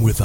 Come with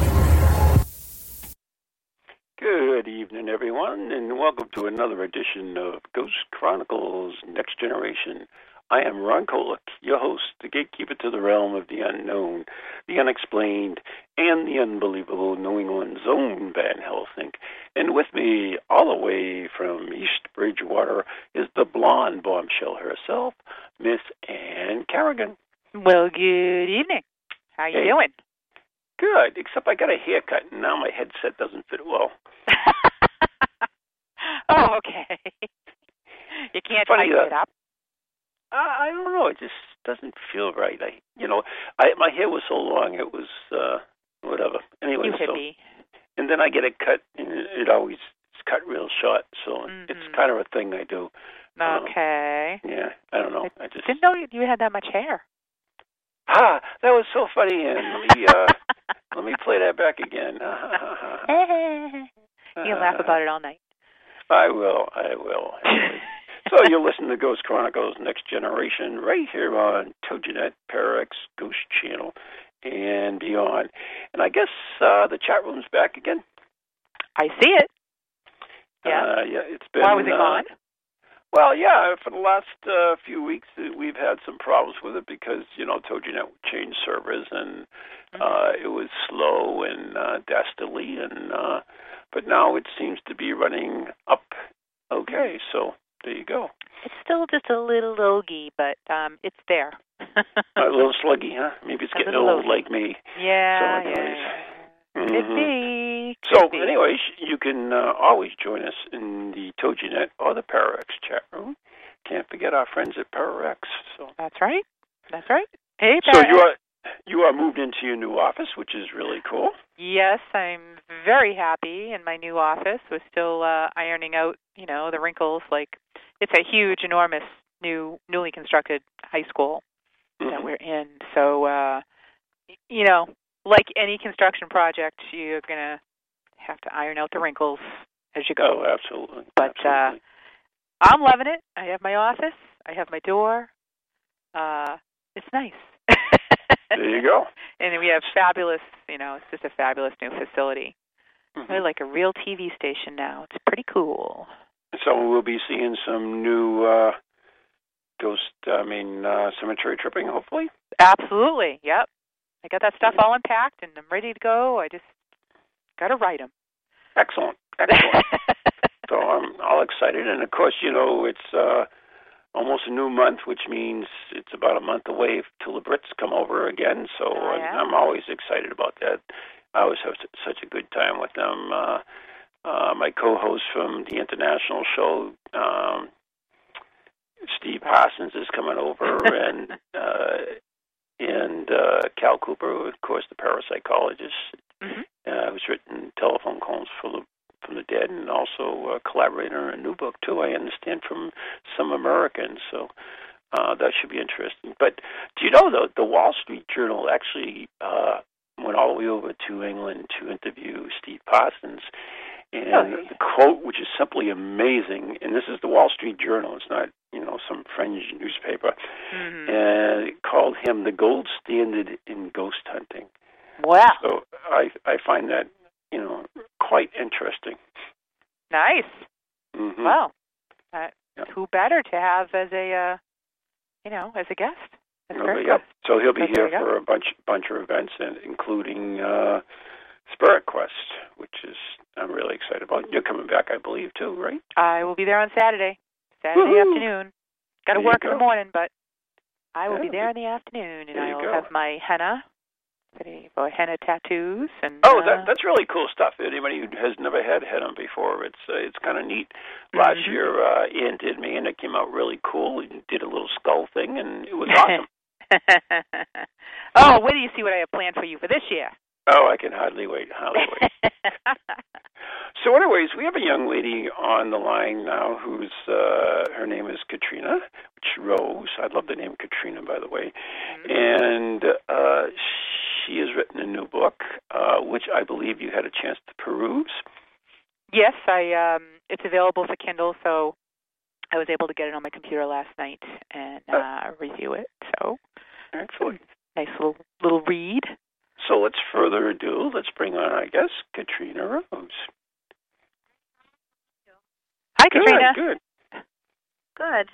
nightmare. Good evening, everyone, and welcome to another edition of Ghost Chronicles Next Generation. I am Ron Kolek, your host, the gatekeeper to the realm of the unknown, the unexplained, and the unbelievable, knowing one's own bad hellsink. And with me, all the way from East Bridgewater, is the blonde bombshell herself, Miss Ann Carrigan. Well, good evening. How you doing? Good, except I got a haircut, and now my headset doesn't fit well. Oh, okay. You can't tighten it up? I don't know. It just doesn't feel right. My hair was so long, it was whatever. Anyway, you hippie. And then I get it cut, and it always it's cut real short. So It's kind of a thing I do. Okay. Yeah, I don't know. I didn't know you had that much hair. Ah, that was so funny. And let me play that back again. You can laugh about it all night. I will. Anyway. So you're listening to Ghost Chronicles Next Generation right here on Toginet, ParaX, Ghost Channel, and beyond. And I guess the chat room's back again. I see it. Yeah. It's been. Why was it gone? Well, yeah, for the last few weeks we've had some problems with it because, Toginet changed servers and it was slow and dastardly. But now it seems to be running up okay, so... There you go. It's still just a little loggy, but it's there. A little sluggy, huh? Maybe it's getting old loggy. Like me. Yeah. So yeah. Mm-hmm. Could be. Anyways, you can always join us in the Toginet or the ParaX chat room. Can't forget our friends at ParaX. So. That's right. Hey, ParaX. So you are moved into your new office, which is really cool. Yes, I'm very happy in my new office. We're still ironing out, the wrinkles. Like, it's a huge, enormous, newly constructed high school that we're in. So, like any construction project, you're going to have to iron out the wrinkles as you go. Oh, absolutely. But I'm loving it. I have my office. I have my door. It's nice. There you go. And we have fabulous, it's just a fabulous new facility. Mm-hmm. We're like a real TV station now. It's pretty cool. So we'll be seeing some new cemetery tripping, hopefully? Absolutely, yep. I got that stuff all unpacked, and I'm ready to go. I just got to write them. Excellent. So I'm all excited. And, of course, it's... almost a new month, which means it's about a month away till the Brits come over again. So I'm always excited about that. I always have such a good time with them. My co-host from the international show, Steve Parsons, is coming over, and Cal Cooper, of course, the parapsychologist, who's written telephone calls for the from the dead, and also a collaborator in a new book, too, I understand, from some Americans. So that should be interesting. But do you know, the Wall Street Journal actually went all the way over to England to interview Steve Parsons. And the quote, which is simply amazing, and this is the Wall Street Journal, it's not, some fringe newspaper, and it called him the gold standard in ghost hunting. Wow. So I find that quite interesting. Nice. Mm-hmm. Well, who better to have as a, as a guest? As a guest. So he'll be here for a bunch of events, including Spirit Quest, which is I'm really excited about. You're coming back, I believe, too, right? I will be there on Saturday Woo-hoo! Afternoon. Got to work in the morning, but I will be there in the afternoon, and I will have my henna. For henna tattoos and that's really cool stuff. Anybody who has never had henna before, it's kind of neat. Last year, Ian did me, and it came out really cool. He did a little skull thing, and it was awesome. Wait till you see what I have planned for you for this year. Oh, I can hardly wait. So anyways, we have a young lady on the line now who's, her name is Katrina, which Rose. I love the name Katrina, by the way. And she has written a new book, which I believe you had a chance to peruse. Yes, it's available for Kindle, so I was able to get it on my computer last night and review it. So excellent. Nice little read. So let's further ado, let's bring on, I guess, Katrina Rose. Hi, good, Katrina. Good.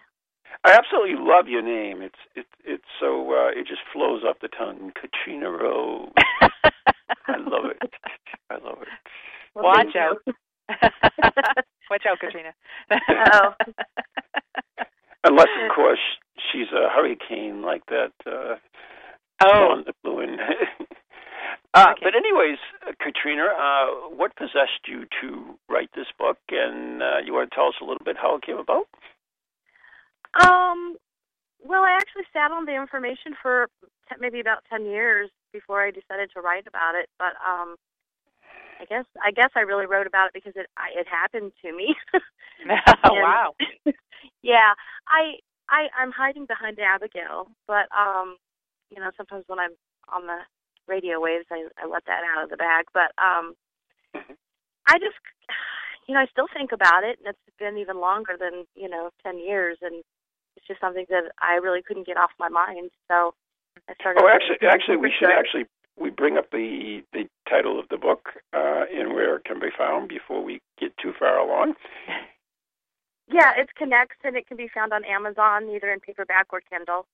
I absolutely love your name. It's so it just flows off the tongue, Katrina Rose. I love it. Well, watch out. Watch out, Katrina. Unless, of course, she's a hurricane like that. That blew in. Okay. But anyways, Katrina, what possessed you to write this book? And you want to tell us a little bit how it came about? Well, I actually sat on the information for maybe about 10 years before I decided to write about it. But I guess I really wrote about it because it happened to me. Wow. Yeah, I'm hiding behind Abigail, but sometimes when I'm on the radio waves, I let that out of the bag. But I just, I still think about it, and it's been even longer than, 10 years, and it's just something that I really couldn't get off my mind. So I started. Oh, actually, we should actually bring up the title of the book and where it can be found before we get too far along. Yeah, it's Connects, and it can be found on Amazon, either in paperback or Kindle.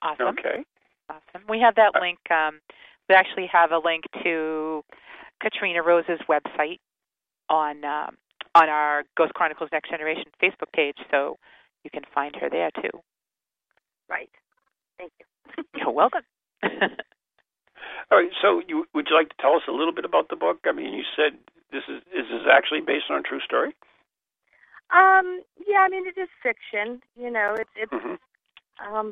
Awesome. Okay. Awesome. We have that link. We actually have a link to Katrina Rose's website on our Ghost Chronicles Next Generation Facebook page, so you can find her there too. Right. Thank you. You're welcome. All right. So, would you like to tell us a little bit about the book? I mean, you said is this actually based on a true story? Yeah. I mean, it is fiction. It's mm-hmm.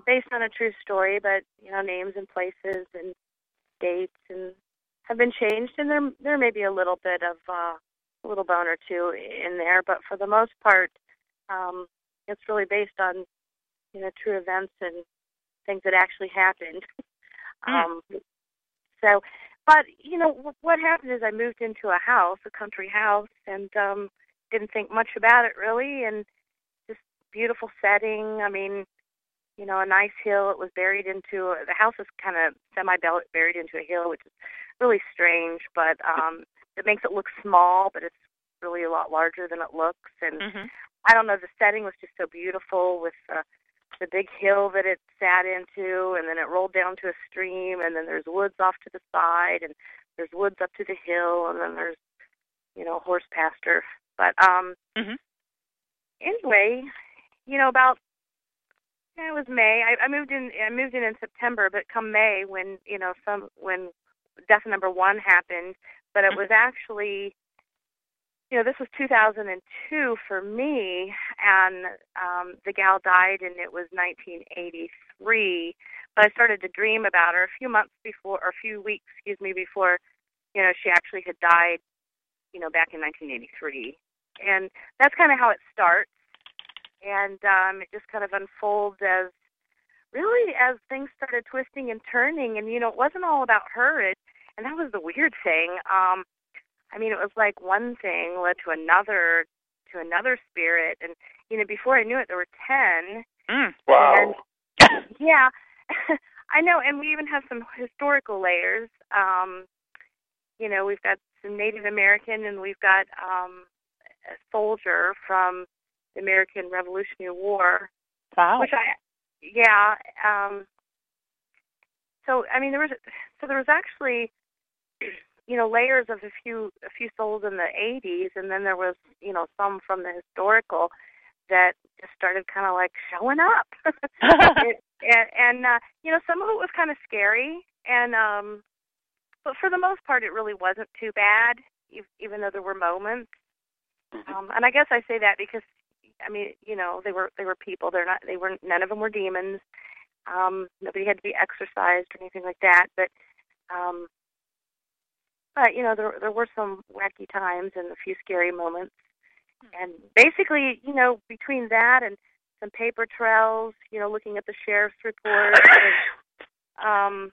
Based on a true story, but names and places and dates and have been changed, and there may be a little bit of a little bone or two in there, but for the most part, it's really based on true events and things that actually happened. What happened is I moved into a house, a country house, and didn't think much about it really, and just beautiful setting. I mean, a nice hill. It was buried into the house is kind of semi-buried into a hill, which is really strange, but it makes it look small, but it's really a lot larger than it looks. And I don't know, the setting was just so beautiful with the big hill that it sat into, and then it rolled down to a stream, and then there's woods off to the side, and there's woods up to the hill, and then there's, horse pasture. But anyway, about it was May. I moved in. I moved in September, but come May, when when death number one happened, but it was actually, this was 2002 for me, and the gal died, and it was 1983. But I started to dream about her a few weeks, before, she actually had died, back in 1983. And that's kind of how it starts. And it just kind of unfolds as things started twisting and turning. And, it wasn't all about her. And that was the weird thing. It was like one thing led to another spirit, and before I knew it, there were 10. Wow. And, yeah, I know, and we even have some historical layers. We've got some Native American, and we've got a soldier from the American Revolutionary War. Wow. There was actually layers of a few souls in the 80s, and then there was, some from the historical that just started kind of like showing up. Some of it was kind of scary, and but for the most part, it really wasn't too bad, even though there were moments. And I guess I say that because, they were people. None of them were demons. Nobody had to be exorcised or anything like that, but But, you know, there were some wacky times and a few scary moments. And basically, you know, between that and some paper trails, you know, looking at the sheriff's report and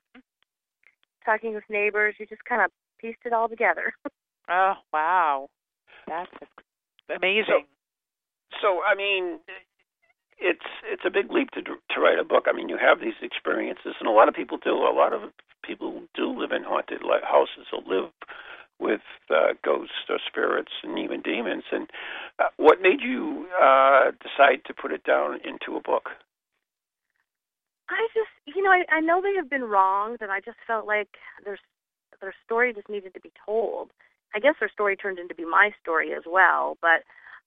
talking with neighbors, you just kind of pieced it all together. Oh, wow. That's amazing. So I mean, it's a big leap to write a book. I mean, you have these experiences, and a lot of people do. A lot of people do live in haunted houses or live with ghosts or spirits and even demons. And what made you decide to put it down into a book? I just, you know, I know they have been wronged, and I just felt like their story just needed to be told. I guess their story turned into be my story as well, but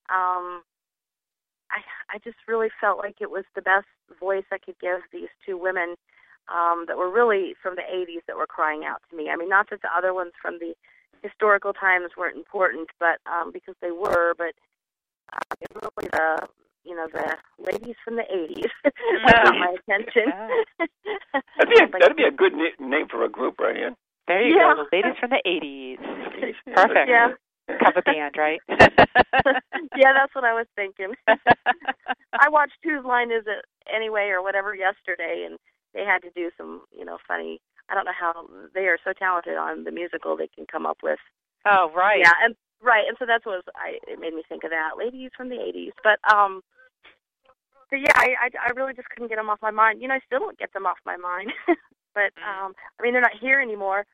I just really felt like it was the best voice I could give these two women that were really from the 80s that were crying out to me. I mean, not that the other ones from the historical times weren't important, but because they were, but it really the ladies from the 80s got my attention. Yeah. That'd be a good name for a group, right, Ann? There you go, the ladies from the 80s. Perfect. Yeah. Cover band, right? Yeah, that's what I was thinking. I watched Whose Line Is It anyway or whatever yesterday, and they had to do some, funny. I don't know how they are so talented on the musical they can come up with. Oh, right. Yeah, and so that's what it made me think of that, ladies from the 80s. But I really just couldn't get them off my mind. I still don't get them off my mind. But they're not here anymore.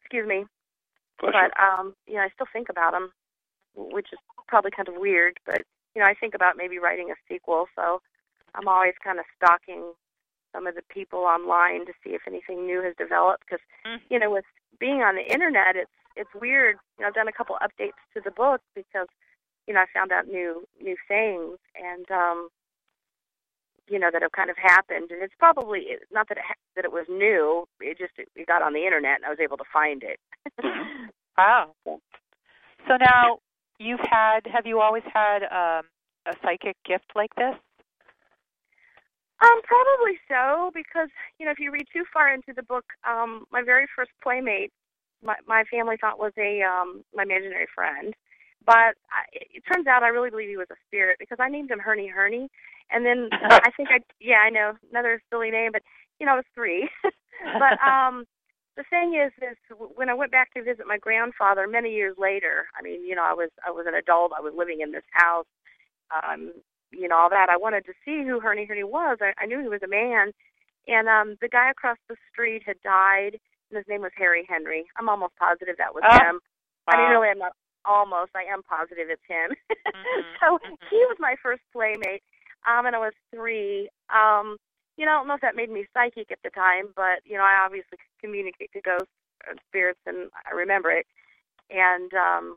Excuse me. Pleasure. But I still think about them, which is probably kind of weird. But I think about maybe writing a sequel. So I'm always kind of stalking some of the people online to see if anything new has developed. Because with being on the internet, it's weird. I've done a couple updates to the book because I found out new sayings and. That have kind of happened, and it's probably not that that it was new. It got on the internet, and I was able to find it. Wow! So now have you always had a psychic gift like this? Probably so, because if you read too far into the book, my very first playmate, my family thought was my imaginary friend, but it turns out I really believe he was a spirit because I named him Herney Herney. And then I think I know, another silly name, but, I was 3. But the thing is when I went back to visit my grandfather many years later, I was an adult. I was living in this house, all that. I wanted to see who Herney Herney was. I knew he was a man. And the guy across the street had died, and his name was Harry Henry. I'm almost positive that was him. Wow. Really, I'm not almost. I am positive it's him. Mm-hmm. So he was my first playmate. And I was 3. I don't know if that made me psychic at the time, but, I obviously communicate to ghosts and spirits, and I remember it. And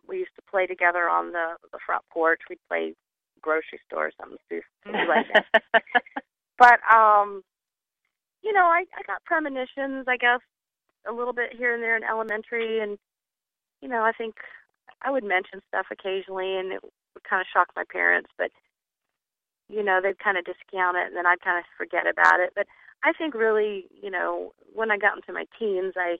we used to play together on the front porch. We'd play grocery store or something like that. But, I got premonitions, I guess, a little bit here and there in elementary. And, I think I would mention stuff occasionally, and it would kind of shock my parents, but... they'd kind of discount it, and then I'd kind of forget about it. But I think really, when I got into my teens, I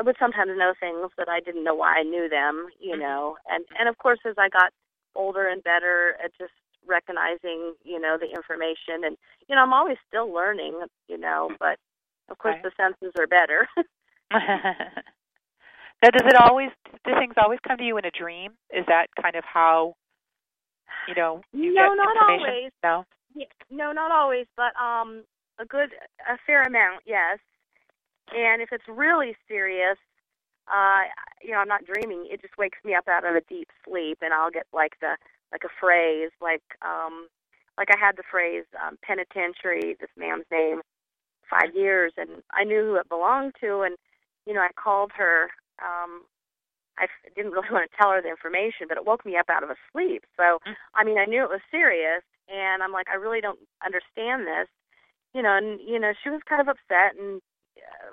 would sometimes know things that I didn't know why I knew them, And of course, as I got older and better at just recognizing, the information. And, I'm always still learning, but, of course, The senses are better. Now, do things always come to you in a dream? Is that kind of how... not always. No? Yeah, no, not always, but a fair amount, yes. And if it's really serious, I'm not dreaming. It just wakes me up out of a deep sleep, and I'll get like a phrase, like I had the phrase penitentiary, this man's name, 5 years, and I knew who it belonged to, and I called her. I didn't really want to tell her the information, but it woke me up out of a sleep. So, I knew it was serious, and I'm like, I really don't understand this. And, she was kind of upset, and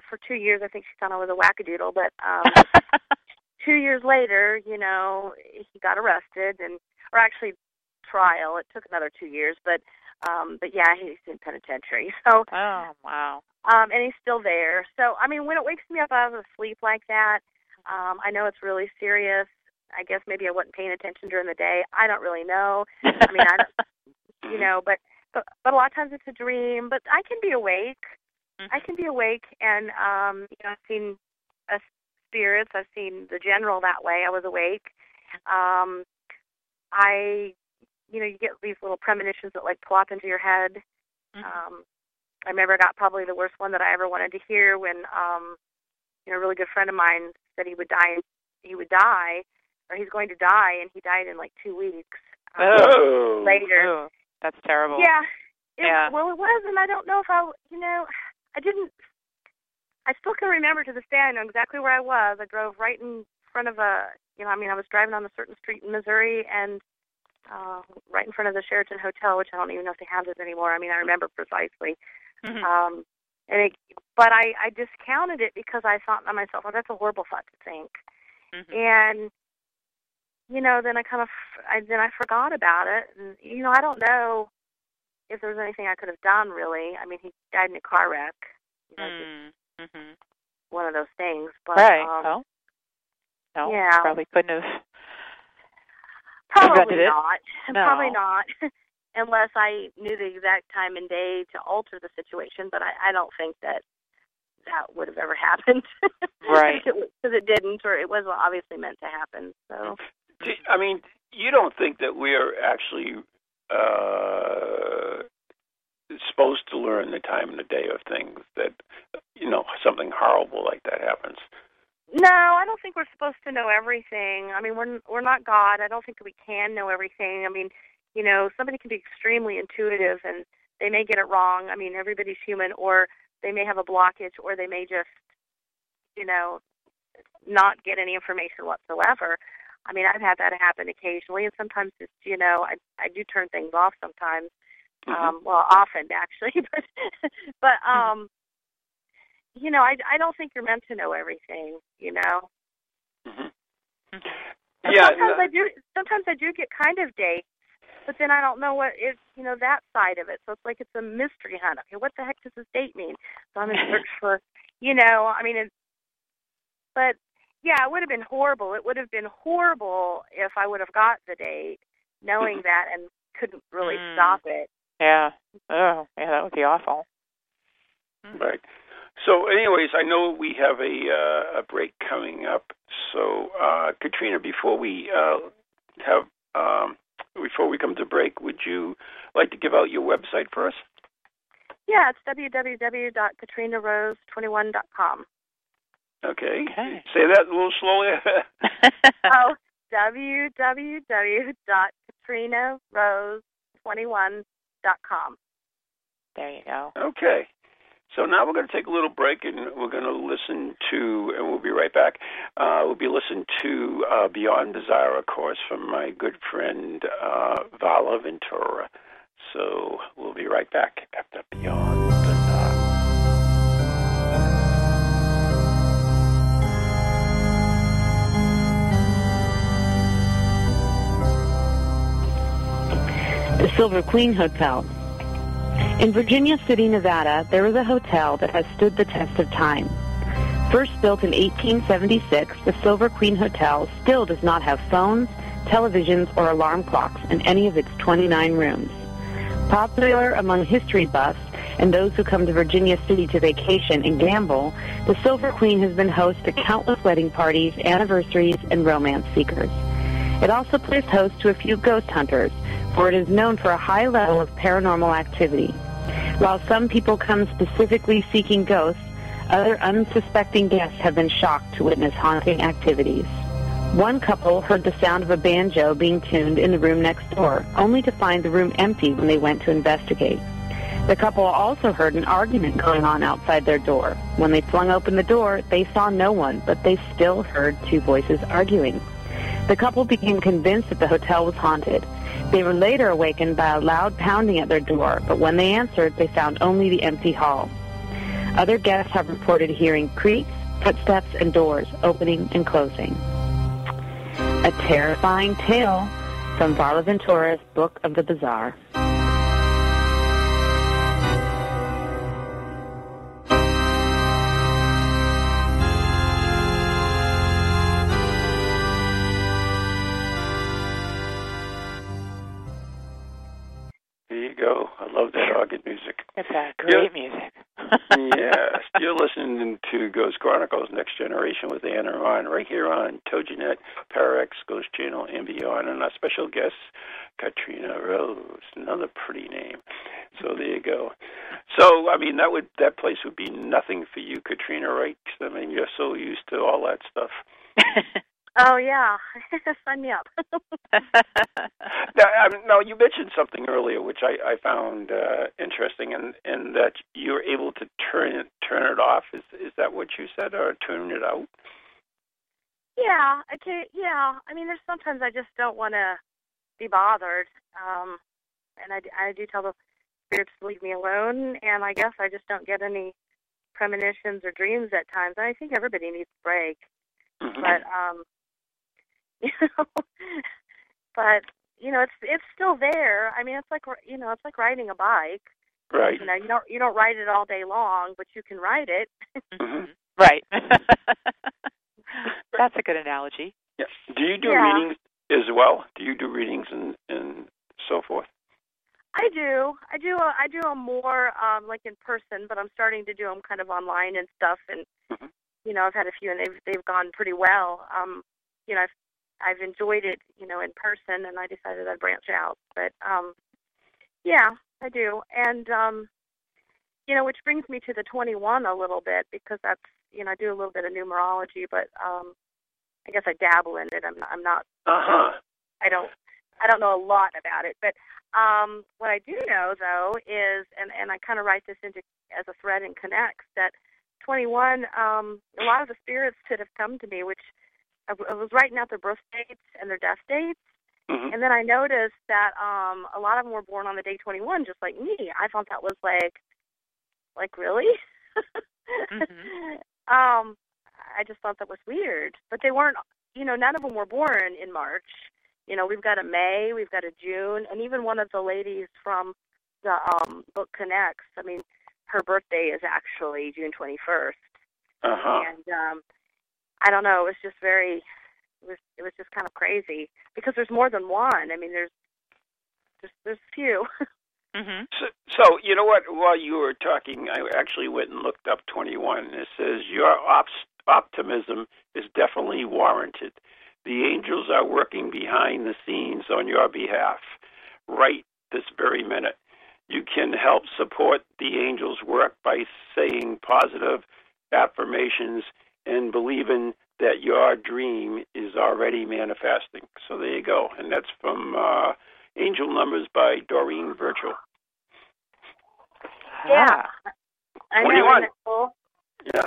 for 2 years, I think she thought I was a wackadoodle, but 2 years later, he got arrested, or actually trial. It took another 2 years, but yeah, he's in penitentiary. So, oh, wow. and he's still there. So, I mean, when it wakes me up out of sleep like that, I know it's really serious. I guess maybe I wasn't paying attention during the day. I don't really know. I mean, I don't, you know, but a lot of times it's a dream. But I can be awake. Mm-hmm. I can be awake, and you know, I've seen spirits. I've seen the general that way. I was awake. You know, you get these little premonitions that, like, plop into your head. Mm-hmm. I remember I got probably the worst one that I ever wanted to hear when, you know, a really good friend of mine said he's going to die, and he died in, like, 2 weeks later. Oh, that's terrible. Yeah. Well, it was, and I don't know if I still can remember to this day. I know exactly where I was. I drove right in front of I was driving on a certain street in Missouri, and right in front of the Sheraton Hotel, which I don't even know if they have this anymore. I mean, I remember precisely. Mm-hmm. But I discounted it because I thought to myself, well, that's a horrible thought to think. Mm-hmm. And, you know, then I forgot about it. And, you know, I don't know if there was anything I could have done, really. I mean, he died in a car wreck. You know, mm-hmm. One of those things. But, right. No, yeah. Probably couldn't have. Probably not. No. Probably not, unless I knew the exact time and day to alter the situation. But I don't think that would have ever happened, right? Because it didn't, or it was obviously meant to happen. So, I mean, you don't think that we are actually supposed to learn the time and the day of things, that, you know, something horrible like that happens. No, I don't think we're supposed to know everything. I mean, we're not God. I don't think we can know everything. I mean, you know, somebody can be extremely intuitive, and they may get it wrong. I mean, everybody's human, or they may have a blockage, or they may just, you know, not get any information whatsoever. I mean, I've had that happen occasionally, and sometimes it's, you know, I do turn things off sometimes. Mm-hmm. Well, often, actually. But you know, I don't think you're meant to know everything, you know. Mm-hmm. Yeah. Sometimes I do get kind of dates, but then I don't know what is, you know, that side of it. So it's like it's a mystery hunt. Okay, what the heck does this date mean? So I'm in search for, you know, I mean, but, yeah, it would have been horrible. It would have been horrible if I would have got the date, knowing that, and couldn't really stop it. Yeah. Oh, yeah, that would be awful. Right. So, anyways, I know we have a break coming up. So, Katrina, before we come to break, would you like to give out your website for us? Yeah, it's www.katrinarose21.com. Okay. Say that a little slowly. Oh, www.katrinarose21.com. There you go. Okay. So now we're going to take a little break, and we're going to listen to, and we'll be right back, we'll be listening to Beyond Desire, of course, from my good friend Varla Ventura. So we'll be right back after Beyond Desire. The Silver Queen Hotel. In Virginia City, Nevada, there is a hotel that has stood the test of time. First built in 1876, the Silver Queen Hotel still does not have phones, televisions, or alarm clocks in any of its 29 rooms. Popular among history buffs and those who come to Virginia City to vacation and gamble, the Silver Queen has been host to countless wedding parties, anniversaries, and romance seekers. It also plays host to a few ghost hunters, for it is known for a high level of paranormal activity. While some people come specifically seeking ghosts, other unsuspecting guests have been shocked to witness haunting activities. One couple heard the sound of a banjo being tuned in the room next door, only to find the room empty when they went to investigate. The couple also heard an argument going on outside their door. When they flung open the door, they saw no one, but they still heard two voices arguing. The couple became convinced that the hotel was haunted. They were later awakened by a loud pounding at their door, but when they answered, they found only the empty hall. Other guests have reported hearing creaks, footsteps, and doors opening and closing. A terrifying tale from Varla Ventura's Book of the Bizarre. Yes, you're listening to Ghost Chronicles Next Generation with Ann and Ron, right here on Toginet, ParaX, Ghost Channel, and beyond. And our special guest, Katrina Rose, another pretty name. So there you go. So, I mean, that place would be nothing for you, Katrina, right? I mean, you're so used to all that stuff. Oh, yeah. Sign me up. Now, you mentioned something earlier, which I found interesting, and that you're able to turn it off. Is that what you said, or turn it out? Yeah. Okay. Yeah. I mean, there's sometimes I just don't want to be bothered, and I do tell the spirits to leave me alone, and I guess I just don't get any premonitions or dreams at times. And I think everybody needs a break. Mm-hmm. But it's still there. I mean, it's like riding a bike. Right. You know, you don't ride it all day long, but you can ride it. Mm-hmm. Right. That's a good analogy. Yes. Yeah. Do you do readings as well? Do you do readings and so forth? I do. I do them more like in person, but I'm starting to do them kind of online and stuff. And mm-hmm. you know, I've had a few, and they've gone pretty well. You know, I've enjoyed it, you know, in person, and I decided I'd branch out. But, yeah, I do. And, you know, which brings me to the 21 a little bit, because that's, you know, I do a little bit of numerology, but I guess I dabble in it. I'm not, uh-huh. I don't know a lot about it. But what I do know, though, is, and I kind of write this into as a thread in Connects, that 21, a lot of the spirits that have come to me, which I was writing out their birth dates and their death dates, mm-hmm. and then I noticed that a lot of them were born on the day 21, just like me. I thought that was like really? Mm-hmm. I just thought that was weird. But they weren't, you know, none of them were born in March. You know, we've got a May, we've got a June, and even one of the ladies from the book Connects, I mean, her birthday is actually June 21st, uh-huh. and I don't know. It was just it was just kind of crazy because there's more than one. I mean, there's a few. Mm-hmm. So you know what? While you were talking, I actually went and looked up 21. And it says your optimism is definitely warranted. The angels are working behind the scenes on your behalf, right this very minute. You can help support the angels' work by saying positive affirmations and believing that your dream is already manifesting. So there you go. And that's from Angel Numbers by Doreen Virtue. Yeah. I know, isn't it cool? Yeah.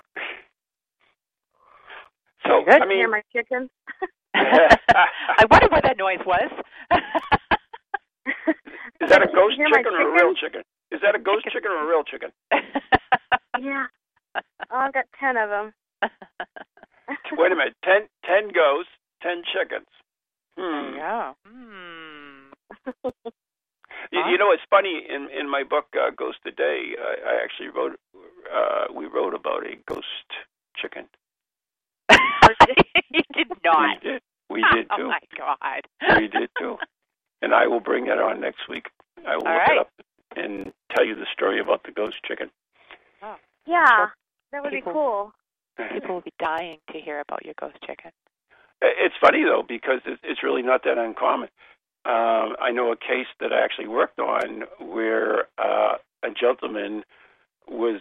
So, good. I mean, hear my chickens? I wonder what that noise was. Is that a ghost chicken or a real chicken? Is that a ghost chicken or a real chicken? Yeah. Oh, I've got 10 of them. Wait a minute. 10 ghosts, 10 chickens. Hmm. Yeah. Hmm. You know, it's funny. In my book, Ghost Today, I actually we wrote about a ghost chicken. You did not. We did too. Oh, my God. We did too. And I will bring that on next week. I will look it up and tell you the story about the ghost chicken. Oh. Yeah, that would be cool. People will be dying to hear about your ghost chicken. It's funny, though, because it's really not that uncommon. I know a case that I actually worked on where a gentleman was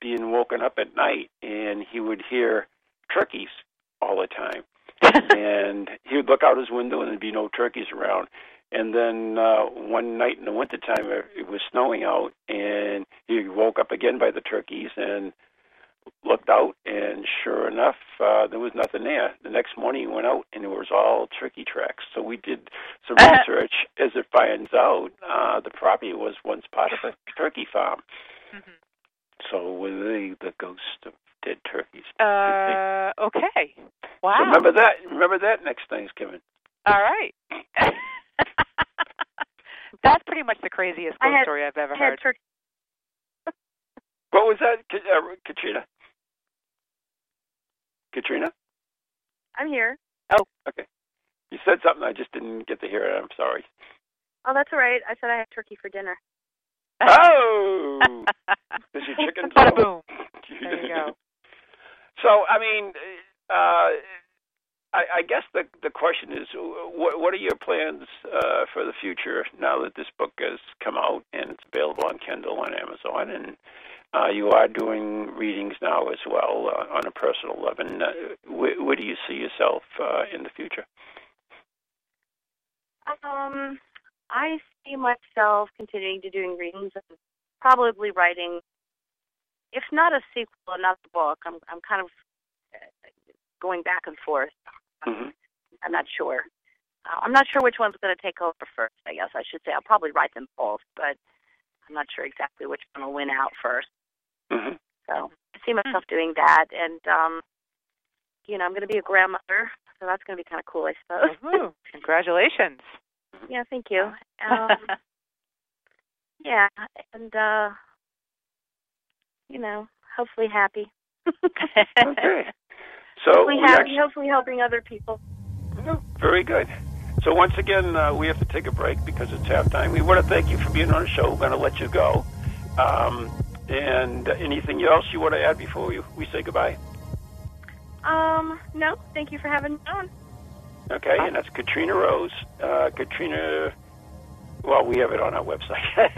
being woken up at night, and he would hear turkeys all the time. And he would look out his window, and there'd be no turkeys around. And then one night in the wintertime, it was snowing out, and he woke up again by the turkeys and looked out, and sure enough, there was nothing there. The next morning, he went out, and it was all turkey tracks. So we did some research. As it finds out, the property was once part of a turkey farm. Mm-hmm. So were they the ghost of dead turkeys? Okay. Wow. So remember that. Remember that next Thanksgiving. All right. That's pretty much the craziest ghost story I've ever heard. What was that, Katrina? Katrina? I'm here. Oh, okay. You said something. I just didn't get to hear it. I'm sorry. Oh, that's all right. I said I had turkey for dinner. Oh! Does your So, I mean, I guess the question is, what are your plans for the future now that this book has come out and it's available on Kindle and Amazon, and you are doing readings now as well on a personal level? And where do you see yourself in the future? I see myself continuing to doing readings and probably writing, if not a sequel, another book. I'm kind of going back and forth. Mm-hmm. I'm not sure. I'm not sure which one's going to take over first, I guess I should say. I'll probably write them both, but I'm not sure exactly which one will win out first. Mm-hmm. So I see myself doing that. And, you know, I'm going to be a grandmother, so that's going to be kind of cool, I suppose. Mm-hmm. Congratulations. Yeah, thank you. Yeah, and, you know, hopefully happy. Okay. So hopefully happy, hopefully helping other people. Very good. So once again, we have to take a break because it's halftime. We want to thank you for being on the show. We're going to let you go. And anything else you want to add before we say goodbye? No, thank you for having me on. Okay, and that's Katrina Rose. Katrina, well, we have it on our website.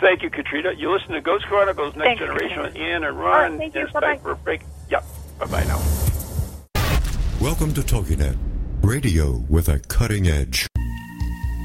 Thank you, Katrina. You listen to Ghost Chronicles Next Generation with Ann and Ron. Thank you. Bye-bye. For a break. Yep. Bye-bye now. Welcome to Toginet, radio with a cutting edge.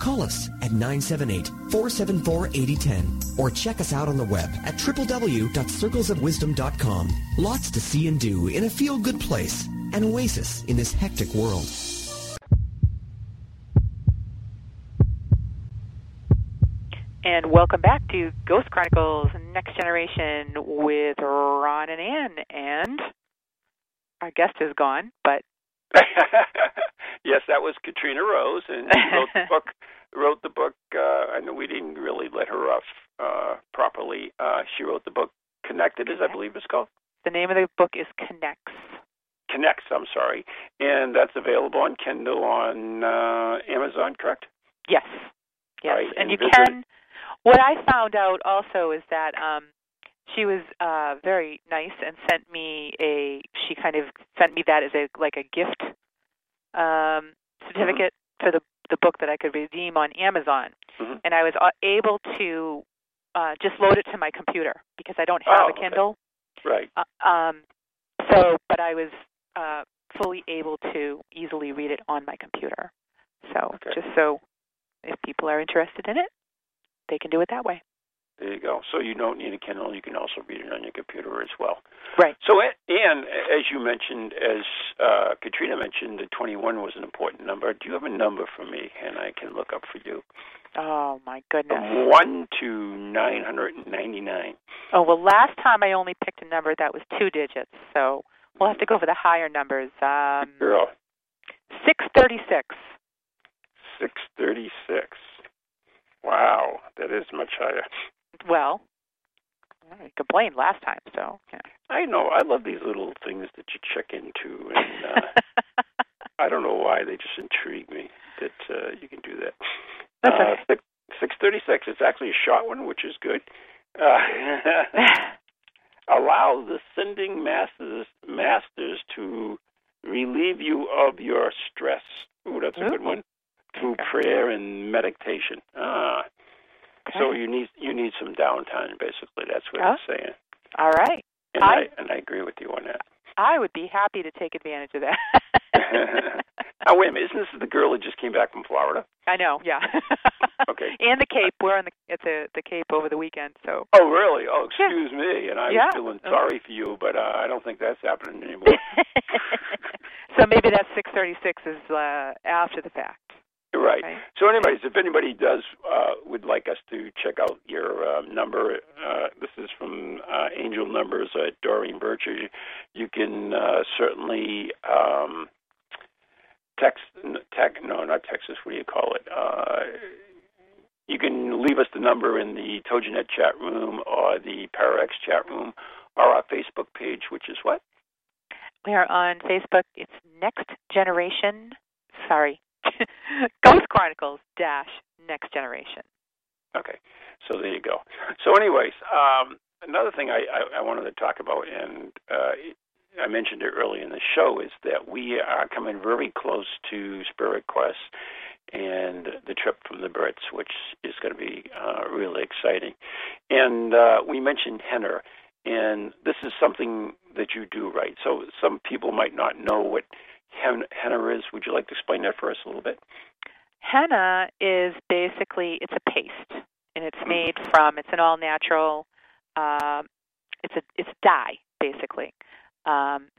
Call us at 978-474-8010 or check us out on the web at www.circlesofwisdom.com. Lots to see and do in a feel-good place, an oasis in this hectic world. And welcome back to Ghost Chronicles Next Generation with Ron and Ann. And our guest is gone, but... Yes, that was Katrina Rose, and wrote the book. I know we didn't really let her off properly. She wrote the book Connects, I believe it's called. The name of the book is Connects. Connects, I'm sorry. And that's available on Kindle, on Amazon, correct? Yes. Yes, right, and you can. What I found out also is that she was very nice and sent me a. She kind of sent me that as a gift certificate for the book that I could redeem on Amazon, and I was able to just load it to my computer because I don't have a Kindle. Okay. Right. So, but I was fully able to easily read it on my computer. So, just so if people are interested in it, they can do it that way. There you go. So you don't need a Kindle. You can also read it on your computer as well. Right. So, Ann, as you mentioned, as Katrina mentioned, that 21 was an important number. Do you have a number for me, and I can look up for you? Oh, my goodness. 1 to 999. Oh, well, last time I only picked a number that was two digits, so we'll have to go for the higher numbers. 636. 636. Wow, that is much higher. Well, I complained last time, so. Yeah. I know. I love these little things that you check into, and I don't know why. They just intrigue me that you can do that. That's okay. 636. It's actually a short one, which is good. Allow the sending masters to relieve you of your stress. Ooh, that's a good one. Through prayer and meditation. So you need some downtime, basically. That's what I'm saying. All right. And I agree with you on that. I would be happy to take advantage of that. Oh, wait a minute. Isn't this the girl who just came back from Florida? I know, yeah. Okay. And the Cape. We're at the Cape over the weekend. So. Oh, really? Oh, excuse me. And I was feeling sorry for you, but I don't think that's happening anymore. So maybe that 636 is after the fact. Right. Okay. So anyways, if anybody does would like us to check out your number, this is from Angel Numbers at Doreen Virtue. You can certainly you can leave us the number in the Toginet chat room or the ParaX chat room or our Facebook page, which is what? We are on Facebook. It's Next Generation. Sorry. Ghost Chronicles Next Generation. Okay, so there you go. So anyways, another thing I wanted to talk about, and I mentioned it early in the show, is that we are coming very close to Spirit Quest and the trip from the Brits, which is going to be really exciting. And we mentioned henna, and this is something that you do, right? So some people might not know what henna is. Would you like to explain that for us a little bit? Henna is basically, it's a paste, and it's made from, it's an all-natural, it's a dye, basically,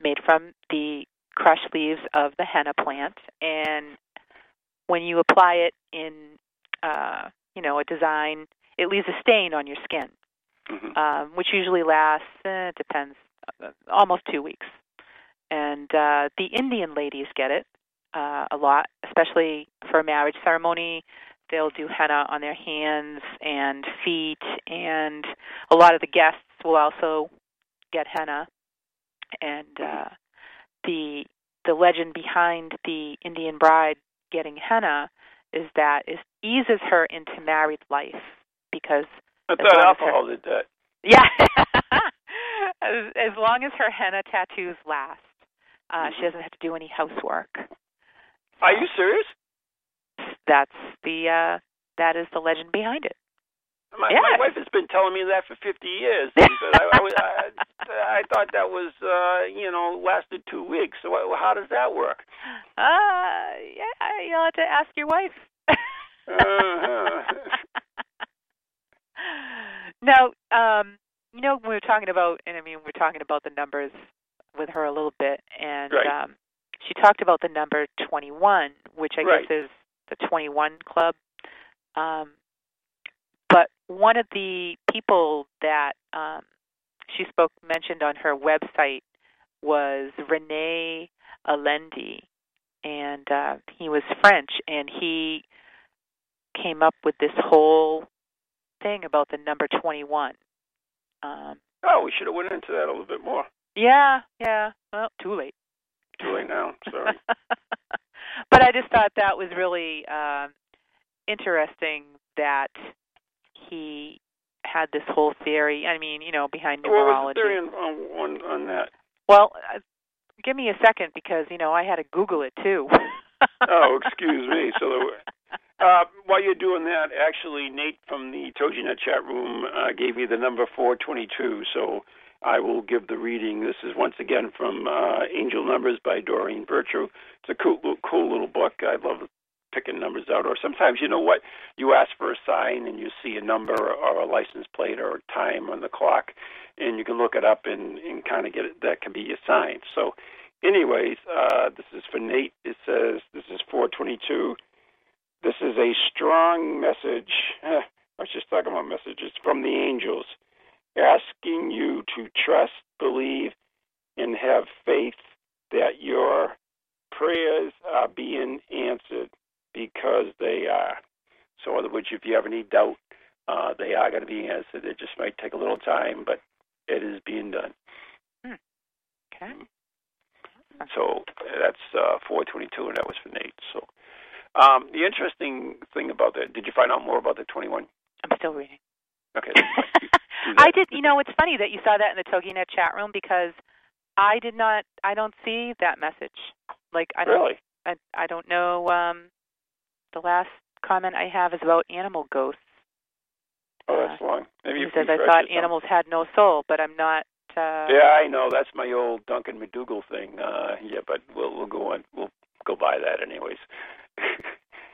made from the crushed leaves of the henna plant. And when you apply it in, a design, it leaves a stain on your skin, which usually lasts, it depends, almost 2 weeks. And the Indian ladies get it a lot, especially for a marriage ceremony. They'll do henna on their hands and feet, and a lot of the guests will also get henna. And the legend behind the Indian bride getting henna is that it eases her into married life because... I thought alcohol did that. Yeah. As long as her henna tattoos last. She doesn't have to do any housework. Are you serious? That's that is the legend behind it. My wife has been telling me that for 50 years. I thought that was lasted 2 weeks. So how does that work? You'll have to ask your wife. Now, we were talking about, we're talking about the numbers with her a little bit, and right. She talked about the number 21, which I guess is the 21 Club. But one of the people that she mentioned on her website was René Allendy, and he was French, and he came up with this whole thing about the number 21. We should have went into that a little bit more. Yeah. Well, too late. Too late now. Sorry. But I just thought that was really interesting that he had this whole theory. Behind numerology. What was the theory on that? Well, give me a second because I had to Google it too. Oh, excuse me. So while you're doing that, actually, Nate from the Toginet chat room gave me the number 422. So. I will give the reading. This is once again from Angel Numbers by Doreen Virtue. It's a cool little book. I love picking numbers out. Or sometimes, you know what, you ask for a sign and you see a number or a license plate or a time on the clock, and you can look it up and kind of get it. That can be your sign. So anyways, this is for Nate. It says, this is 422. This is a strong message. I was just talking about messages from the angels, asking you to trust, believe, and have faith that your prayers are being answered, because they are. So in other words, if you have any doubt, they are going to be answered. It just might take a little time, but it is being done. Okay. So that's 422, and that was for Nate. So the interesting thing about that, did you find out more about the 21? I'm still reading. Okay. I did. It's funny that you saw that in the Toginet chat room, because I did not. I don't see that message. Really? I don't know. The last comment I have is about animal ghosts. Oh, that's long. Maybe he says, I thought animals had no soul, but I'm not. Yeah, I know. That's my old Duncan McDougall thing. Yeah, but we'll go on. We'll go by that anyways.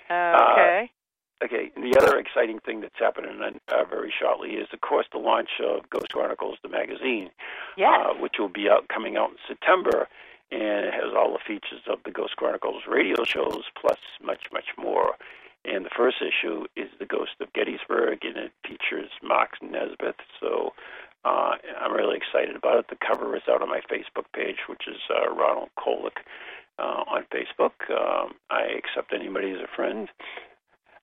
Okay. Okay, and the other exciting thing that's happening very shortly is, of course, the launch of Ghost Chronicles, the magazine, which will be coming out in September. and it has all the features of the Ghost Chronicles radio shows, plus much, much more. And the first issue is The Ghost of Gettysburg, and it features Mark Nesbitt. So I'm really excited about it. The cover is out on my Facebook page, which is Ron Kolek on Facebook. I accept anybody as a friend,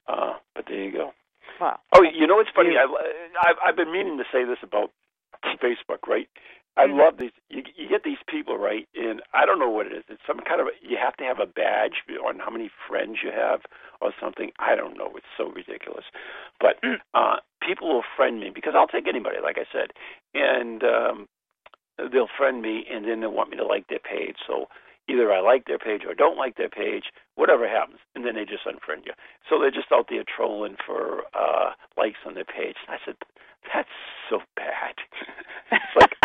but there you go. Wow. Oh, you know what's funny? I've been meaning to say this about Facebook, right? I love these. You get these people, right, and I don't know what it is. It's some kind of – you have to have a badge on how many friends you have or something. I don't know. It's so ridiculous. But people will friend me because I'll take anybody, like I said, and they'll friend me, and then they'll want me to like their page. So either I like their page or don't like their page, whatever happens, and then they just unfriend you. So they're just out there trolling for likes on their page. And I said, that's so bad. It's like –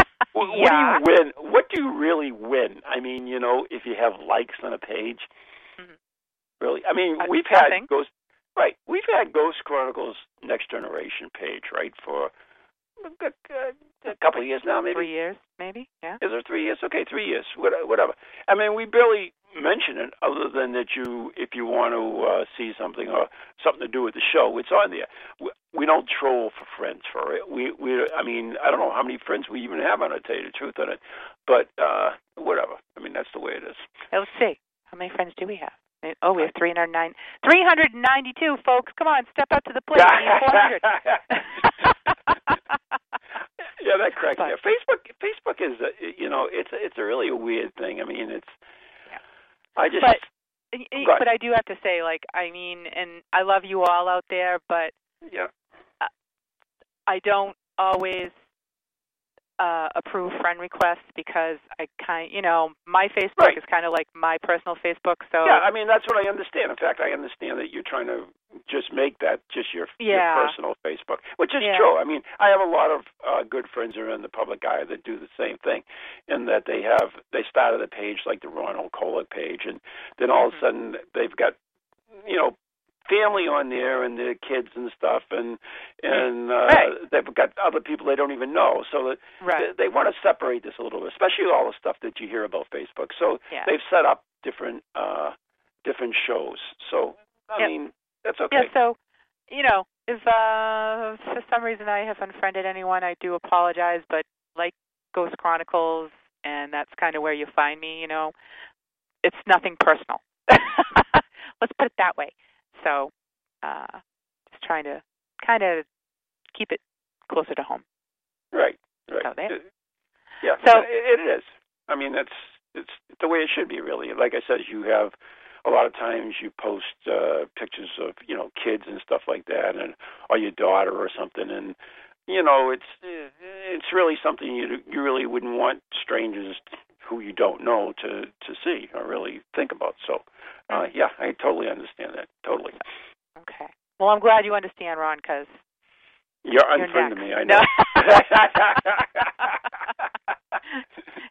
yeah. What do you win? What do you really win? I mean, you know, if you have likes on a page, really. I mean, we've had Ghost, right? We've had Ghost Chronicles Next Generation page, right, for a couple of years now, maybe 3 years, maybe. Yeah. Is it 3 years? Okay, 3 years. Whatever. I mean, we barely mention it, other than that if you want to see something or something to do with the show, it's on there. We don't troll for friends for it. I mean, I don't know how many friends we even have on it, to tell you the truth on it, but whatever. I mean, that's the way it is. Let's see. How many friends do we have? Oh, we have 392, folks. Come on, step up to the plate. We need 400. Yeah, that cracks me up. Facebook is, you know, it's a really weird thing. I mean, it's... I just, but I do have to say, like, I mean, and I love you all out there, but yeah, I don't always approve friend requests because I kind, you know, my Facebook is kind of like my personal Facebook. So yeah, I mean, that's what I understand. In fact, I understand that you're trying to just make that just your personal Facebook, which is true. I mean, I have a lot of good friends around the public eye that do the same thing, and that they started a page like the Ronald Kolek page, and then all of a sudden they've got, you know, family on there and their kids and stuff, and they've got other people they don't even know. So that they want to separate this a little bit, especially all the stuff that you hear about Facebook. So they've set up different shows. So I mean. That's okay. Yeah, so, you know, if for some reason I have unfriended anyone, I do apologize, but like Ghost Chronicles, and that's kind of where you find me, you know, it's nothing personal. Let's put it that way. So just trying to kind of keep it closer to home. Right. So there. Yeah, so, it is. I mean, it's the way it should be, really. Like I said, you have... A lot of times you post pictures of, you know, kids and stuff like that, and or your daughter or something, and you know it's really something you really wouldn't want strangers who you don't know to see or really think about. So yeah, I totally understand that. Totally. Okay. Well, I'm glad you understand, Ron, because you're unfriending me. I know.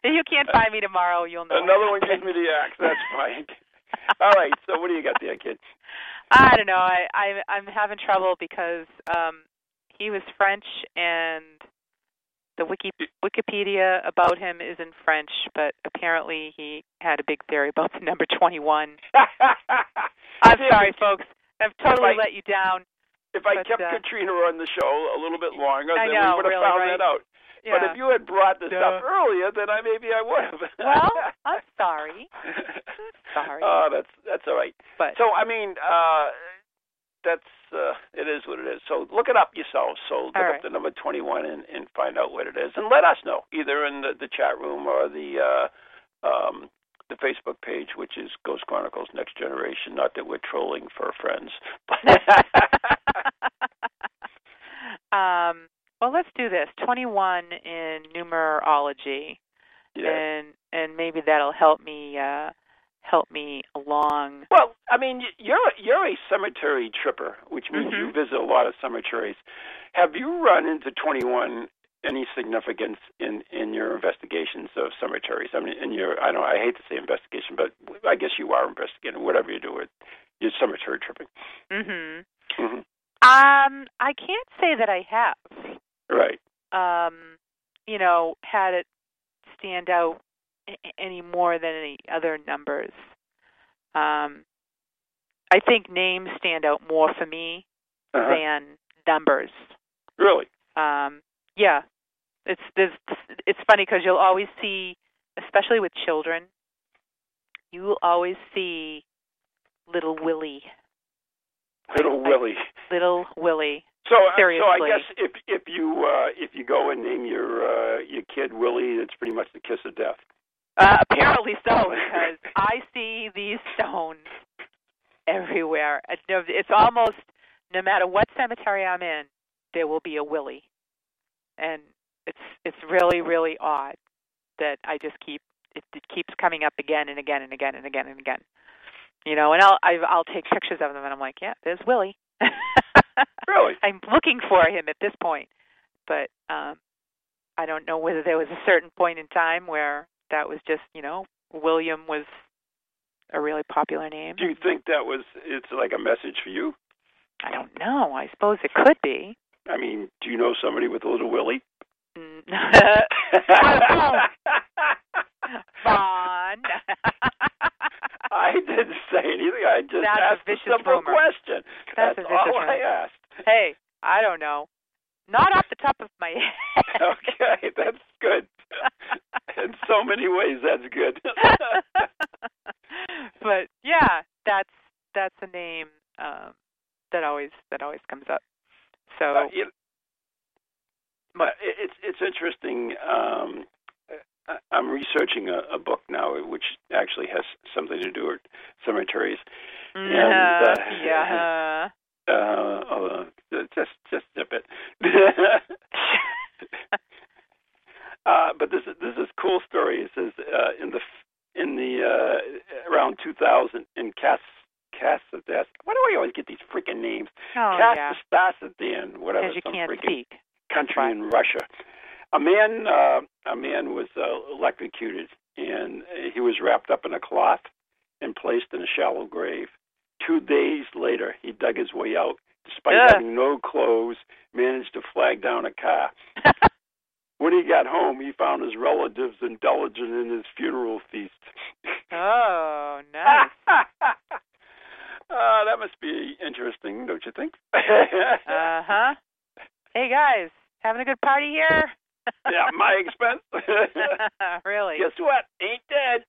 You can't find me tomorrow. You'll know. Another one gives me the axe. That's fine. All right, so what do you got there, kid? I don't know. I'm having trouble because he was French, and the Wikipedia about him is in French, but apparently he had a big theory about the number 21. I'm sorry, folks. I've totally let you down. If I kept Katrina on the show a little bit longer, then we would have found that out. Yeah. But if you had brought this up earlier, then maybe I would have. Well, I'm sorry. Oh, that's all right. But, so, I mean, that's it is what it is. So look it up yourself. So look up the number 21 and find out what it is. And let us know, either in the chat room or the Facebook page, which is Ghost Chronicles Next Generation. Not that we're trolling for friends. Well, let's do this. 21 in numerology, and maybe that'll help me along. Well, I mean, you're a cemetery tripper, which means you visit a lot of cemeteries. Have you run into 21? Any significance in your investigations of cemeteries? I mean, I hate to say investigation, but I guess you are investigating whatever you do with your cemetery tripping. I can't say that I have. Had it stand out any more than any other numbers. I think names stand out more for me than numbers. Really? Yeah. It's funny because you'll always see, especially with children, you will always see Little Willie. Little Willie. So I guess if you go and name your kid Willie, it's pretty much the kiss of death. Apparently so, because I see these stones everywhere. It's almost no matter what cemetery I'm in, there will be a Willie, and it's really, really odd that I just it keeps coming up again and again and again and again and again. You know, and I'll take pictures of them, and I'm like, yeah, there's Willie. Really? I'm looking for him at this point, but I don't know whether there was a certain point in time where that was just, you know, William was a really popular name. Do you think that it's like a message for you? I don't know. I suppose it could be. I mean, do you know somebody with a little Willie? Vaughn. I didn't say anything. I just asked a simple question. That's all I asked. Hey, I don't know. Not off the top of my head. Okay, that's good. In so many ways, that's good. But yeah, that's a name that always comes up. So it's interesting. I'm researching a book now, which actually has something to do with cemeteries, just dip it. But this is a cool story. It says in the around 2000 in Kazakhstan. Why do I always get these freaking names? Kazakhstan, whatever. Because you can't speak. Country in Russia. A man was electrocuted, and he was wrapped up in a cloth and placed in a shallow grave. 2 days later, he dug his way out. Despite having no clothes, managed to flag down a car. When he got home, he found his relatives indulging in his funeral feast. Oh, nice. That must be interesting, don't you think? Uh-huh. Hey, guys, having a good party here? Yeah, my expense. Really? Guess what? Ain't dead.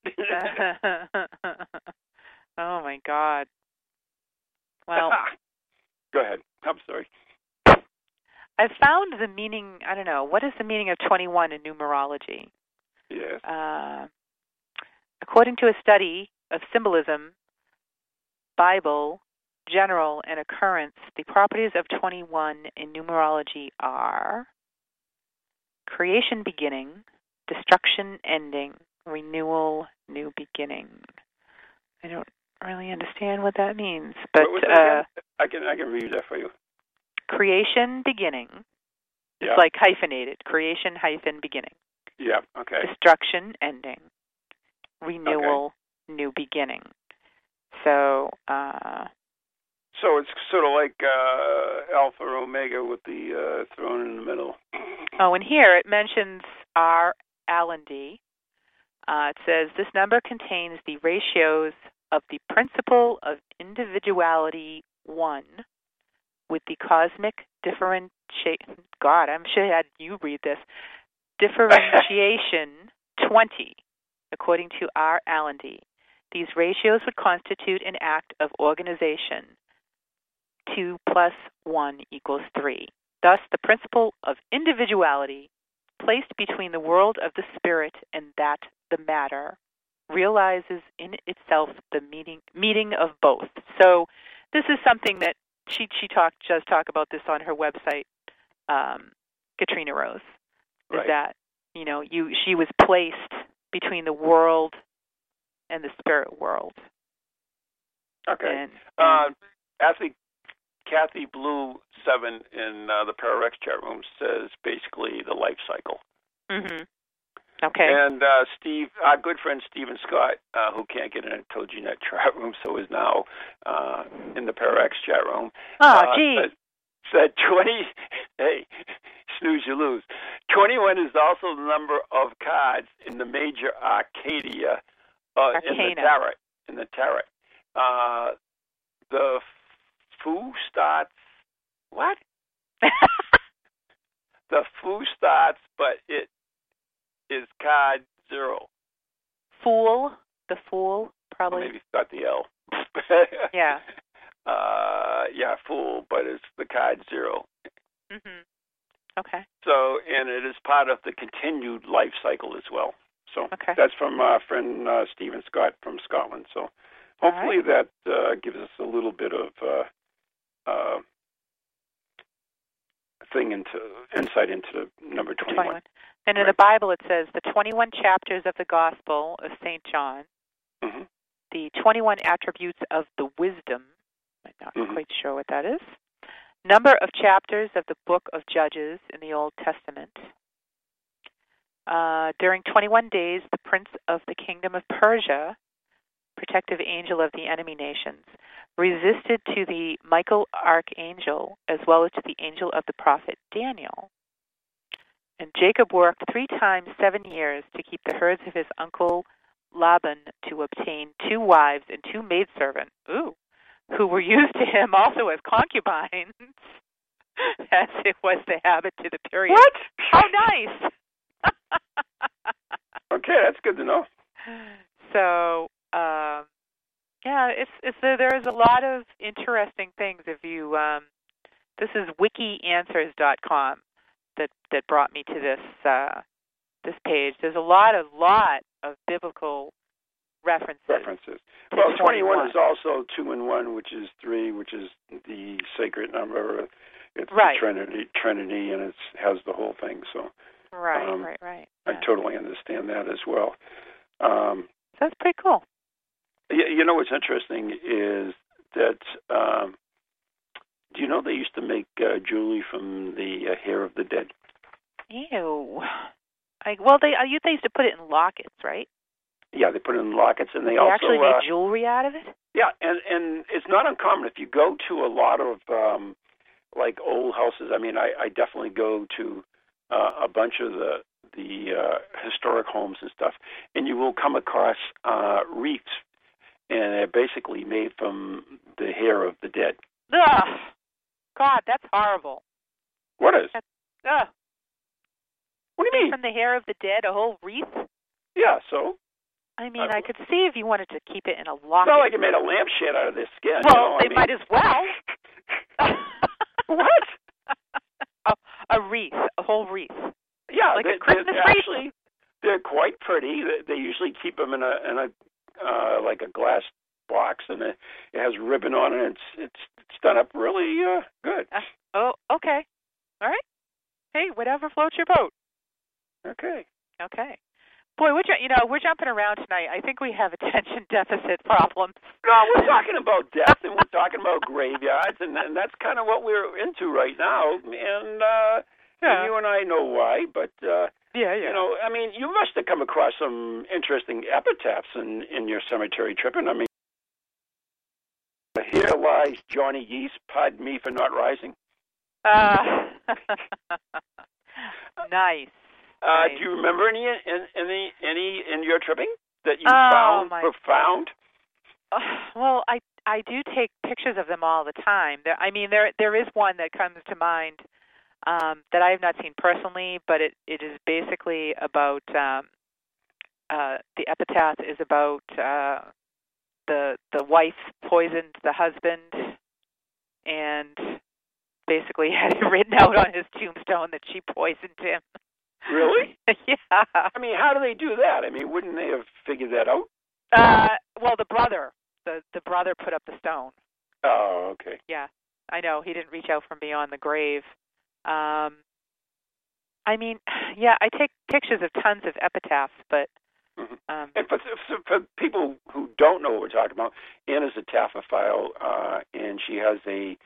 Oh, my God. Well. Go ahead. I'm sorry. I found the meaning, I don't know, what is the meaning of 21 in numerology? Yes. According to a study of symbolism, Bible, general, and occurrence, the properties of 21 in numerology are creation beginning, destruction ending, renewal new beginning. I don't really understand what that means, but I can read that for you. Creation beginning. It's like hyphenated. Creation hyphen beginning. Yeah. Okay. Destruction ending. Renewal new beginning. So. So it's sort of like Alpha Omega with the throne in the middle. Oh, and here it mentions R. Allendy. It says this number contains the ratios of the principle of individuality 1 with the cosmic differentiation. God, I'm sure had you read this. Differentiation 20, according to R. Allendy. These ratios would constitute an act of organization. 2 plus 1 equals 3. Thus, the principle of individuality placed between the world of the spirit and that the matter realizes in itself the meeting of both. So this is something that she does talk about this on her website, Katrina Rose, is that, you know, she was placed between the world and the spirit world. Okay. And actually, Kathy Blue7 in the ParaX chat room says basically the life cycle. Mm-hmm. Okay. And Steve, our good friend Steven Scott, who can't get in a Toginet chat room, so is now in the ParaX chat room. Oh, gee. said 20, hey, snooze you lose. 21 is also the number of cards in the major arcadia, in the tarot. The foo starts, what? The foo starts, but it is card 0. Fool, the fool, probably. Or maybe start the L. Yeah. Yeah, fool, but it's the card 0. Mm-hmm. Okay. So, and it is part of the continued life cycle as well. So okay. That's from our friend Stephen Scott from Scotland. So hopefully right. That gives us a little bit of insight into number 21. 21. And in the Bible it says the 21 chapters of the Gospel of St. John, mm-hmm. the 21 attributes of the wisdom. I'm not mm-hmm. quite sure what that is. Number of chapters of the book of Judges in the Old Testament. During 21 days, the prince of the kingdom of Persia, protective angel of the enemy nations, resisted to the Michael archangel as well as to the angel of the prophet Daniel. And Jacob worked 3 times 7 years to keep the herds of his uncle Laban to obtain 2 wives and 2 maidservants, who were used to him also as concubines, as it was the habit to the period. What? How nice! Okay, that's good to know. So, yeah, there is a lot of interesting things. If you, this is wikianswers.com that brought me to this this page. There's a lot of biblical references. Well, 21 is also 2 and 1, which is 3, which is the sacred number. It's right. The Trinity, and it has the whole thing. So. Right. Yeah. I totally understand that as well. That's pretty cool. You know what's interesting is that, do you know they used to make jewelry from the hair of the dead? Ew. They used to put it in lockets, right? Yeah, they put it in lockets, and they also actually made jewelry out of it? Yeah, and it's not uncommon. If you go to a lot of, like, old houses, I mean, I definitely go to a bunch of the historic homes and stuff, and you will come across wreaths, and they're basically made from the hair of the dead. Ugh. God, that's horrible. What is? What do you mean? From the hair of the dead, a whole wreath? Yeah, so? I mean, I could see if you wanted to keep it in a locket. It's not like you made a lampshade out of their skin. Well, you know, might as well. What? A wreath, a whole wreath. Yeah, like a Christmas wreath. Actually, they're quite pretty. They usually keep them in a like a glass box, and it has ribbon on it. It's done up really good. Okay, all right. Hey, whatever floats your boat. Okay. Boy, we're jumping around tonight. I think we have attention deficit problems. No, we're talking about death, and we're talking about graveyards, and that's kind of what we're into right now. And you and I know why, but you know, I mean, you must have come across some interesting epitaphs in your cemetery tripping. I mean, here lies Johnny Yeast. Pardon me for not rising. Nice. Do you remember any in your tripping that you found profound? Well, I do take pictures of them all the time. There is one that comes to mind that I have not seen personally, but it is basically about the epitaph is about the wife poisoned the husband and basically had it written out on his tombstone that she poisoned him. Really? Yeah. I mean, how do they do that? I mean, wouldn't they have figured that out? Well, the brother put up the stone. Oh, okay. Yeah, I know. He didn't reach out from beyond the grave. I mean, yeah, I take pictures of tons of epitaphs, but. And for people who don't know what we're talking about, Anna's a taphophile, and she has a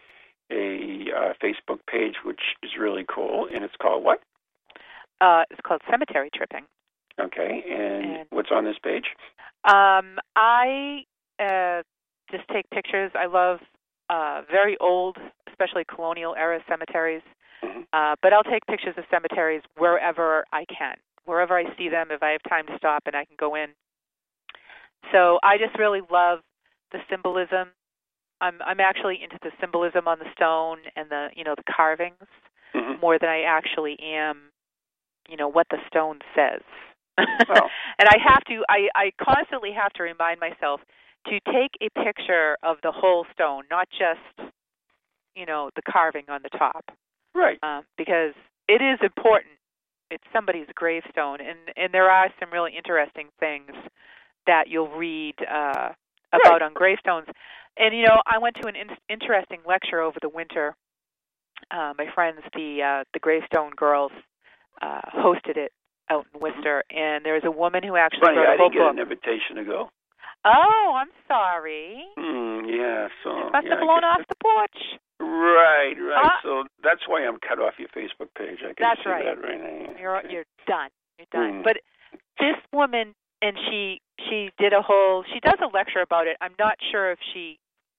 Facebook page which is really cool, and it's called what? It's called Cemetery Tripping. Okay, and what's on this page? I just take pictures. I love very old especially colonial-era cemeteries. But I'll take pictures of cemeteries wherever I can, wherever I see them, if I have time to stop and I can go in. So I just really love the symbolism. I'm actually into the symbolism on the stone and the, you know, the carvings more than I actually am, you know, what the stone says. And I have to, I constantly have to remind myself to take a picture of the whole stone, not just, you know, the carving on the top. Right. Because it is important. It's somebody's gravestone, and there are some really interesting things that you'll read about on gravestones. And, you know, I went to an interesting lecture over the winter. My friends, the Gravestone Girls, hosted it out in Worcester, and there was a woman who actually wrote a whole book. I didn't get an invitation to go. Oh, I'm sorry. Yeah, so... It must have blown off the porch. Right, right. So that's why I'm cut off your Facebook page. I can see that right now. You're done. You're done. But this woman, and she did a whole... She does a lecture about it. I'm not sure if she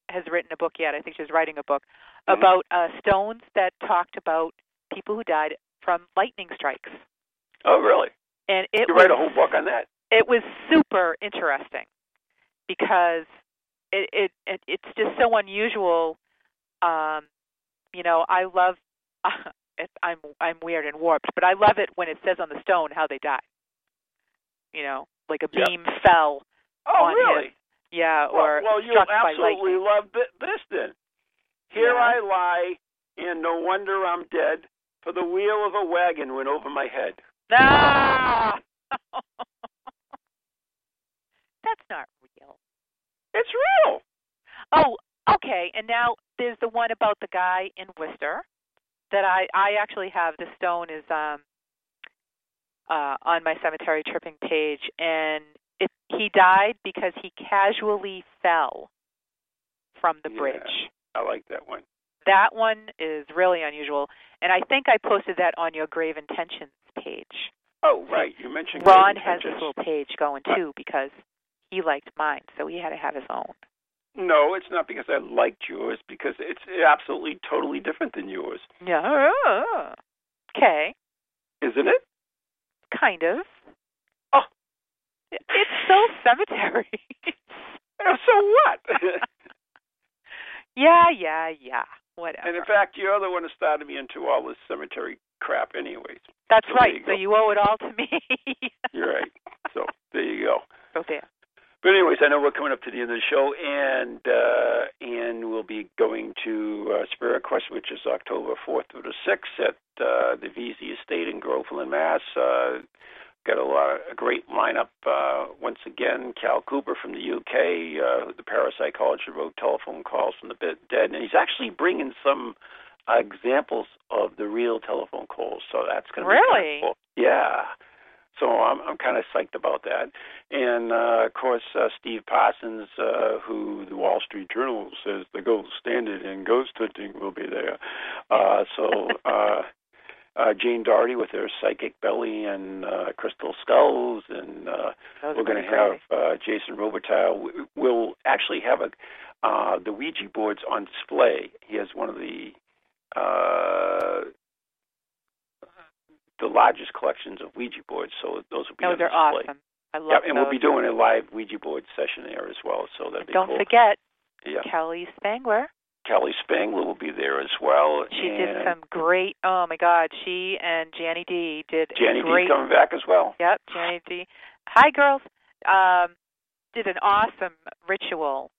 has written a book yet. I think she's writing a book about stones that talked about people who died from lightning strikes. Oh, really? And it you write a whole book on that? It was super interesting because it's just so unusual. You know, I love, I'm weird and warped, but I love it when it says on the stone how they died. You know, like a beam fell on him. Yeah, or well, struck by lightning. Well, you absolutely love this then. Here I lie, and no wonder I'm dead, for the wheel of a wagon went over my head. Ah! That's not real. It's real. Oh, okay, and now there's the one about the guy in Worcester that I actually have. The stone is on my cemetery tripping page, and he died because he casually fell from the bridge. I like that one. That one is really unusual, and I think I posted that on your Grave Intentions page. Oh, right, you mentioned Grave Intentions. Ron has this little page going, too, because he liked mine, so he had to have his own. No, it's not because I liked yours, because it's absolutely totally different than yours. Yeah. Okay. Isn't it? Kind of. Oh. It's so cemetery. So what? Yeah. Whatever. And in fact, you're the one who started me into all this cemetery crap anyways. That's right. So you owe it all to me. You're right. So there you go. Okay. But anyways, I know we're coming up to the end of the show, and we'll be going to Spirit Quest, which is October 4th through the 6th at the VZ Estate in Groveland, Mass. Got a great lineup. Once again, Cal Cooper from the UK, the parapsychologist wrote Telephone Calls from the Dead, and he's actually bringing some examples of the real telephone calls. So that's going to be really cool. Yeah. So I'm kind of psyched about that. And, of course, Steve Parsons, who the Wall Street Journal says the gold standard in ghost hunting, will be there. Jane Doherty with her psychic belly and crystal skulls. And we're going to have Jason Robitaille. We'll actually have the Ouija boards on display. He has one of the largest collections of Ouija boards, so those will be on display. Those are awesome. I love those. And we'll be doing a live Ouija board session there as well, so that'd be cool. Don't forget, Kelly Spangler. Kelly Spangler will be there as well. She did some great, oh my God, she and Janny D did Janny D coming back as well. Yep, Janny D. Hi, girls. Did an awesome ritual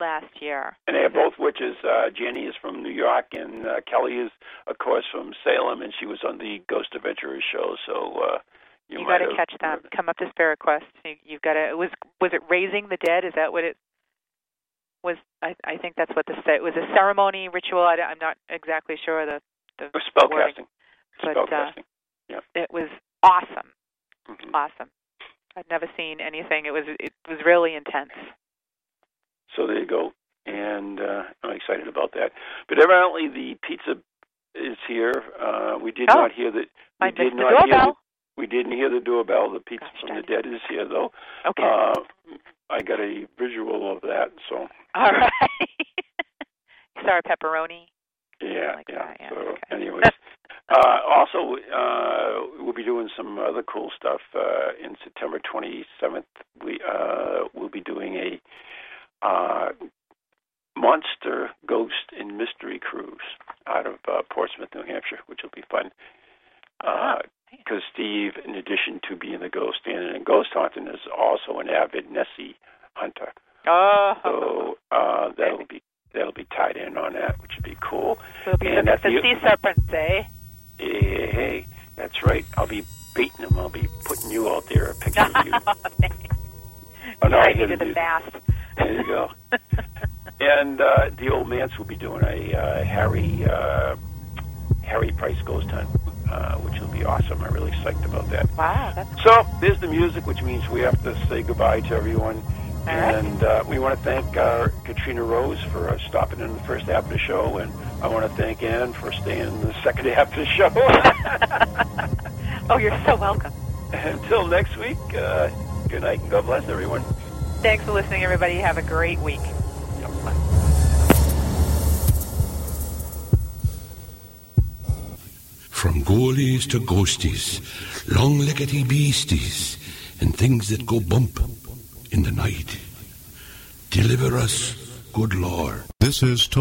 last year. And they are both witches. Jenny is from New York, and Kelly is, of course, from Salem, and she was on the Ghost Adventurers show. So you got to catch them. Come up to Spirit Quest. You've got to. Was it Raising the Dead? Is that what it was? I think that's what it was. A ceremony ritual. I'm not exactly sure the spellcasting. Spellcasting. It was awesome. Awesome. I'd never seen anything. It was really intense. So there you go, and I'm excited about that. But evidently the pizza is here. We did not hear that. We didn't hear the doorbell. The pizza from the dead is here, though. Okay. I got a visual of that. So. All right. Sorry, pepperoni. some other cool stuff. In September 27th, we'll be doing a monster ghost and mystery cruise out of Portsmouth, New Hampshire, which will be fun. Because Steve, in addition to being the ghost standing and ghost hunting, is also an avid Nessie hunter. So that'll be tied in on that, which would be cool. We'll be looking at the sea serpents, eh? Hey, that's right. I'll be beating them. I'll be putting you out there, a picture of you. Oh, no, I did it fast. There you go. And the old man's will be doing a Harry Price ghost hunt, which will be awesome. I'm really psyched about that. Wow. That's so cool. There's the music, which means we have to say goodbye to everyone. And we want to thank Katrina Rose for stopping in the first half of the show, and I want to thank Ann for staying in the second half of the show. Oh, you're so welcome. Until next week, good night and God bless everyone. Thanks for listening, everybody. Have a great week. Yep. From ghoulies to ghosties, long-leggedy beasties, and things that go bump in the night. Deliver us, good Lord. This is